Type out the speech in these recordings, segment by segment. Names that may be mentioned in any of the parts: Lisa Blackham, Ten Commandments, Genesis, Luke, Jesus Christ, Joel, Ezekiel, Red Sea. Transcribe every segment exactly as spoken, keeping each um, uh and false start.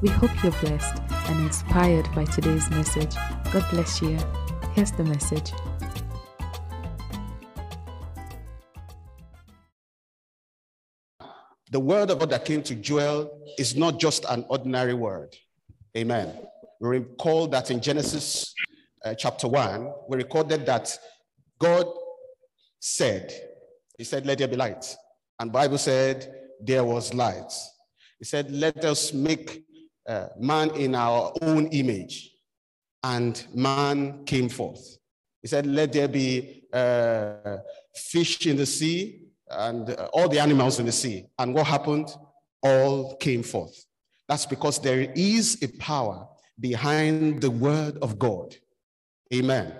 We hope you're blessed and inspired by today's message. God bless you. Here's the message. The word of God that came to Joel is not just an ordinary word. Amen. We recall that in Genesis uh, chapter one, we recorded that God said, he said, let there be light. And the Bible said, there was light. He said, let us make uh, man in our own image. And man came forth. He said, let there be uh, fish in the sea and uh, all the animals in the sea. And what happened? All came forth. That's because there is a power behind the word of God. Amen.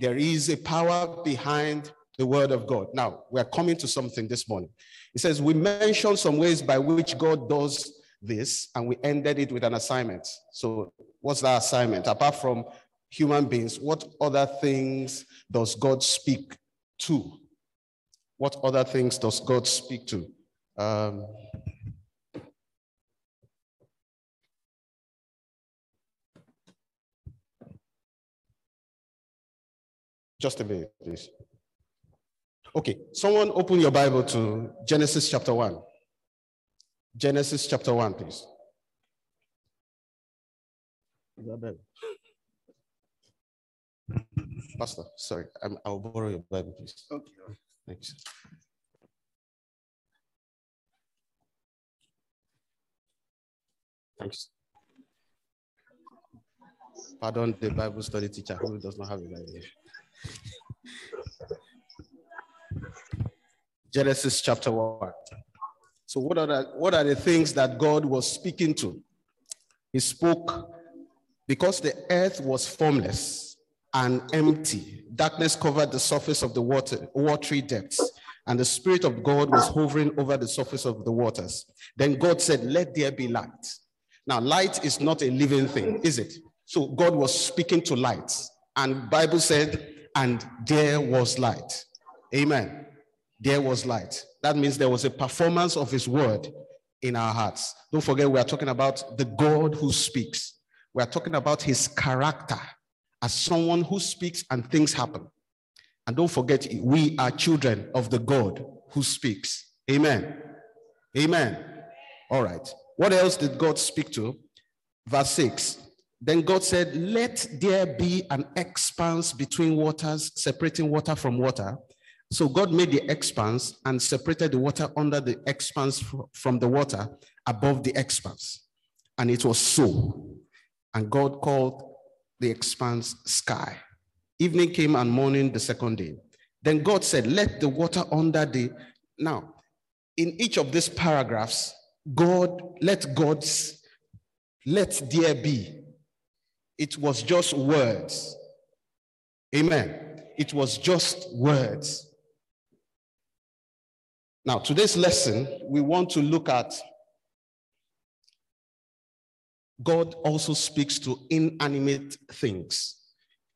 There is a power behind the word of God. Now, we're coming to something this morning. It says, we mentioned some ways by which God does this, and we ended it with an assignment. So what's that assignment? Apart from human beings, what other things does God speak to? What other things does God speak to? Um, Just a minute, please. Okay, someone open your Bible to Genesis chapter one. Genesis chapter one, please. Is that better? Pastor, sorry, I'm, I'll borrow your Bible, please. Okay. Thanks. Thanks. Pardon the Bible study teacher who does not have a Bible. Genesis chapter one. So what are the, what are the things that God was speaking to? He spoke, because the earth was formless and empty. Darkness covered the surface of the water, watery depths, and the Spirit of God was hovering over the surface of the waters. Then God said, let there be light. Now, light is not a living thing, is it? So God was speaking to light. And the Bible said, and there was light. Amen. There was light. That means there was a performance of his word in our hearts. Don't forget, we are talking about the God who speaks. We are talking about his character as someone who speaks and things happen. And don't forget, we are children of the God who speaks. Amen. Amen. All right. What else did God speak to? Verse six. Then God said, let there be an expanse between waters, separating water from water. So God made the expanse and separated the water under the expanse from the water above the expanse. And it was so. And God called the expanse sky. Evening came and morning the second day. Then God said, let the water under the... Now, in each of these paragraphs, God, let God's, let there be. It was just words. Amen. It was just words. Now, today's lesson, we want to look at God also speaks to inanimate things.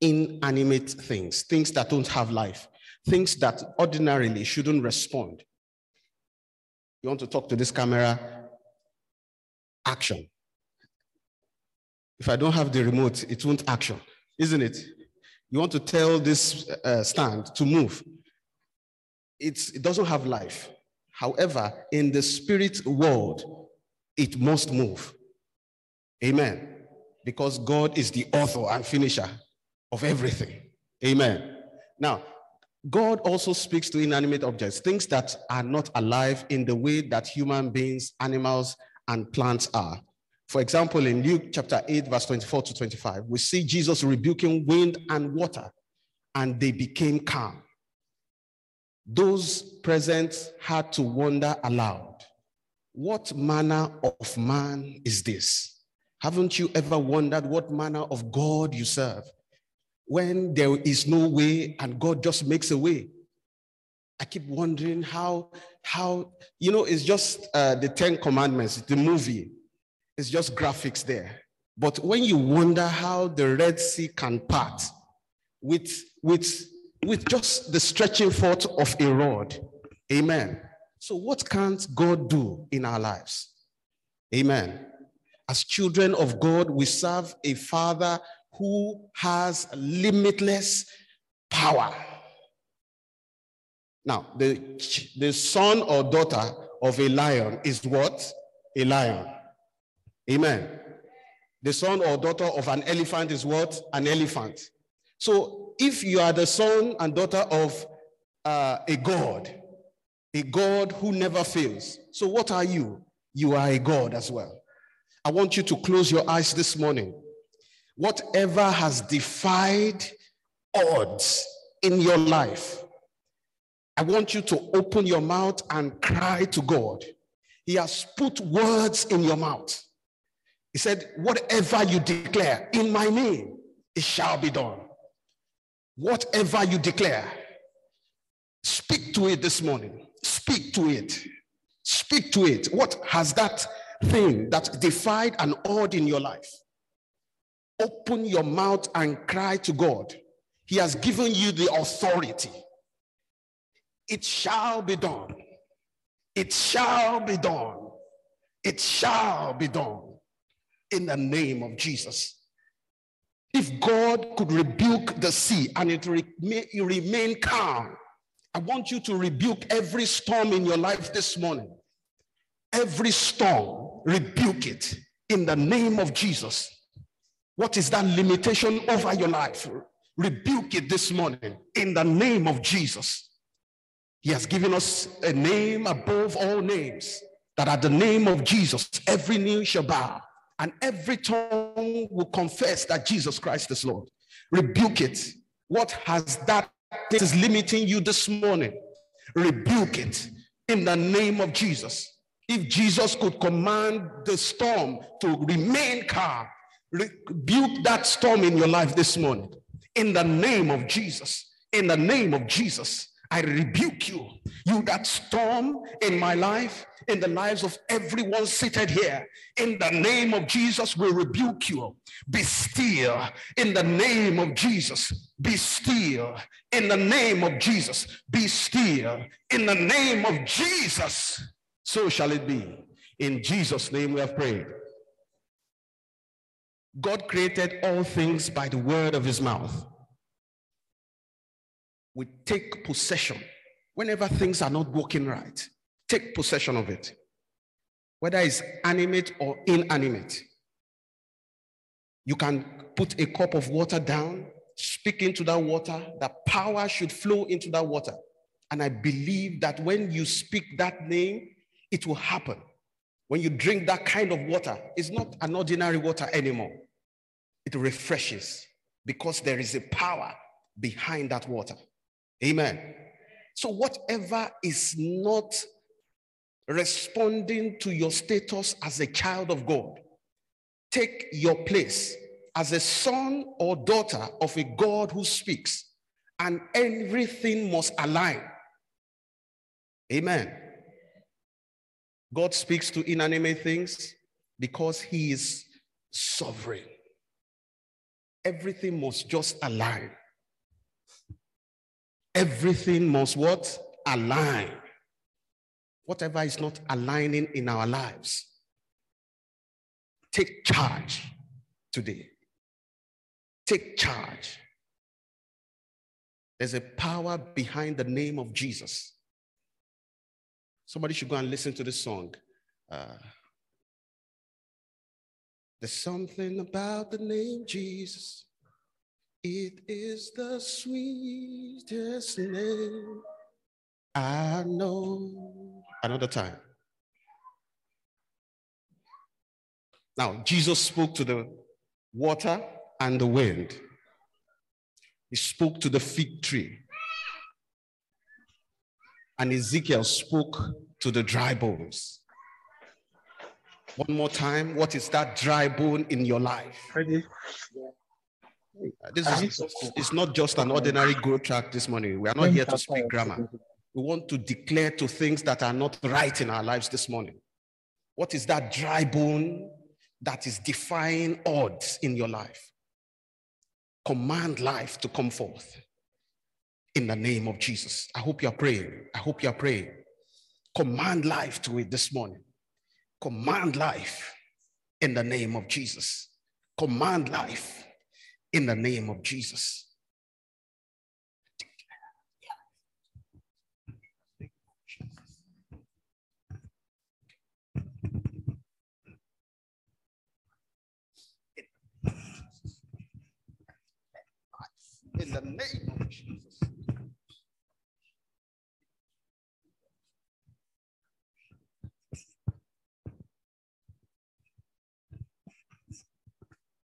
Inanimate things. Things that don't have life. Things that ordinarily shouldn't respond. You want to talk to this camera? Action. If I don't have the remote, it won't action, isn't it? You want to tell this uh, stand to move. It's, it doesn't have life. However, in the spirit world, it must move. Amen. Because God is the author and finisher of everything. Amen. Now, God also speaks to inanimate objects, things that are not alive in the way that human beings, animals, and plants are. For example, in Luke chapter eight, verse twenty-four to twenty-five, we see Jesus rebuking wind and water, and they became calm. Those present had to wonder aloud, what manner of man is this Haven't you ever wondered what manner of God you serve? When there is no way and God just makes a way. I keep wondering how, how you know, it's just uh, the Ten Commandments, the movie. It's just graphics there. But when you wonder how the Red Sea can part with, with, with just the stretching forth of a rod, amen. So what can't God do in our lives? Amen. As children of God, we serve a Father who has limitless power. Now, the, the son or daughter of a lion is what? A lion. Amen. The son or daughter of an elephant is what? An elephant. So if you are the son and daughter of uh, a God, a God who never fails, so what are you? You are a God as well. I want you to close your eyes this morning. Whatever has defied odds in your life, I want you to open your mouth and cry to God. He has put words in your mouth. He said, whatever you declare in my name, it shall be done. Whatever you declare, speak to it this morning. Speak to it. Speak to it. What has that thing that defied an odd in your life? Open your mouth and cry to God. He has given you the authority. It shall be done. It shall be done. It shall be done in the name of Jesus. If God could rebuke the sea and it re- remain calm, I want you to rebuke every storm in your life this morning. Every storm, rebuke it in the name of Jesus. What is that limitation over your life? Rebuke it this morning in the name of Jesus. He has given us a name above all names, that at the name of Jesus, every knee shall bow and every tongue will confess that Jesus Christ is Lord. Rebuke it. What has that that is limiting you this morning? Rebuke it in the name of Jesus. If Jesus could command the storm to remain calm, rebuke that storm in your life this morning. In the name of Jesus, in the name of Jesus, I rebuke you. You, that storm in my life, in the lives of everyone seated here, in the name of Jesus, we rebuke you. Be still in the name of Jesus. Be still in the name of Jesus. Be still in the name of Jesus. So shall it be. In Jesus' name we have prayed. God created all things by the word of his mouth. We take possession. Whenever things are not working right, take possession of it. Whether it's animate or inanimate. You can put a cup of water down, speak into that water, the power should flow into that water. And I believe that when you speak that name, it will happen. When you drink that kind of water, it's not an ordinary water anymore. It refreshes because there is a power behind that water. Amen. So whatever is not responding to your status as a child of God, take your place as a son or daughter of a God who speaks, and everything must align. Amen. God speaks to inanimate things because he is sovereign. Everything must just align. Everything must what? Align. Whatever is not aligning in our lives, take charge today. Take charge. There's a power behind the name of Jesus. Somebody should go and listen to this song. Uh, There's something about the name Jesus. It is the sweetest name I know. Another time. Now, Jesus spoke to the water and the wind. He spoke to the fig tree. And Ezekiel spoke to the dry bones. One more time, what is that dry bone in your life? Ready? This is, it's not just an ordinary growth track this morning. We are not here to speak grammar. We want to declare to things that are not right in our lives this morning. What is that dry bone that is defying odds in your life? Command life to come forth in the name of Jesus. I hope you are praying. I hope you are praying. Command life to it this morning. Command life in the name of Jesus. Command life in the name of Jesus. In the name of Jesus.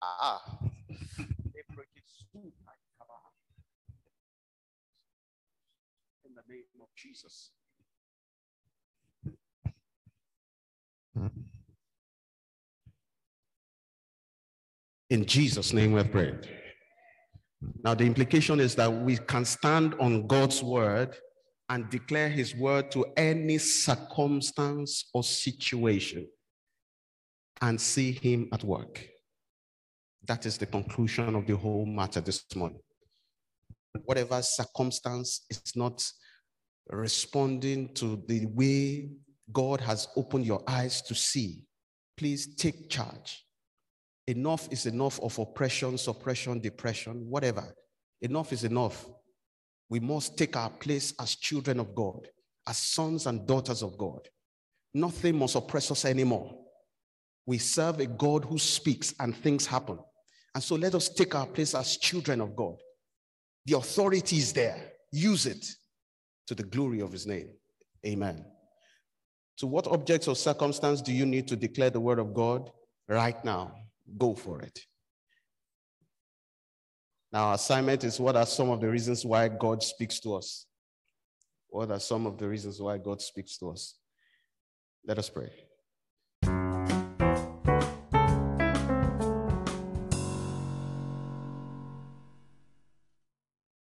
Ah, they break it soon. In the name of Jesus. In Jesus' name we pray. Now, the implication is that we can stand on God's word and declare his word to any circumstance or situation and see him at work. That is the conclusion of the whole matter this morning. Whatever circumstance is not responding to the way God has opened your eyes to see, please take charge. Enough is enough of oppression, suppression, depression, whatever. Enough is enough. We must take our place as children of God, as sons and daughters of God. Nothing must oppress us anymore. We serve a God who speaks and things happen. And so let us take our place as children of God. The authority is there. Use it to the glory of his name. Amen. So what objects or circumstance do you need to declare the word of God right now? Go for it. Now, our assignment is, what are some of the reasons why God speaks to us? What are some of the reasons why God speaks to us? Let us pray.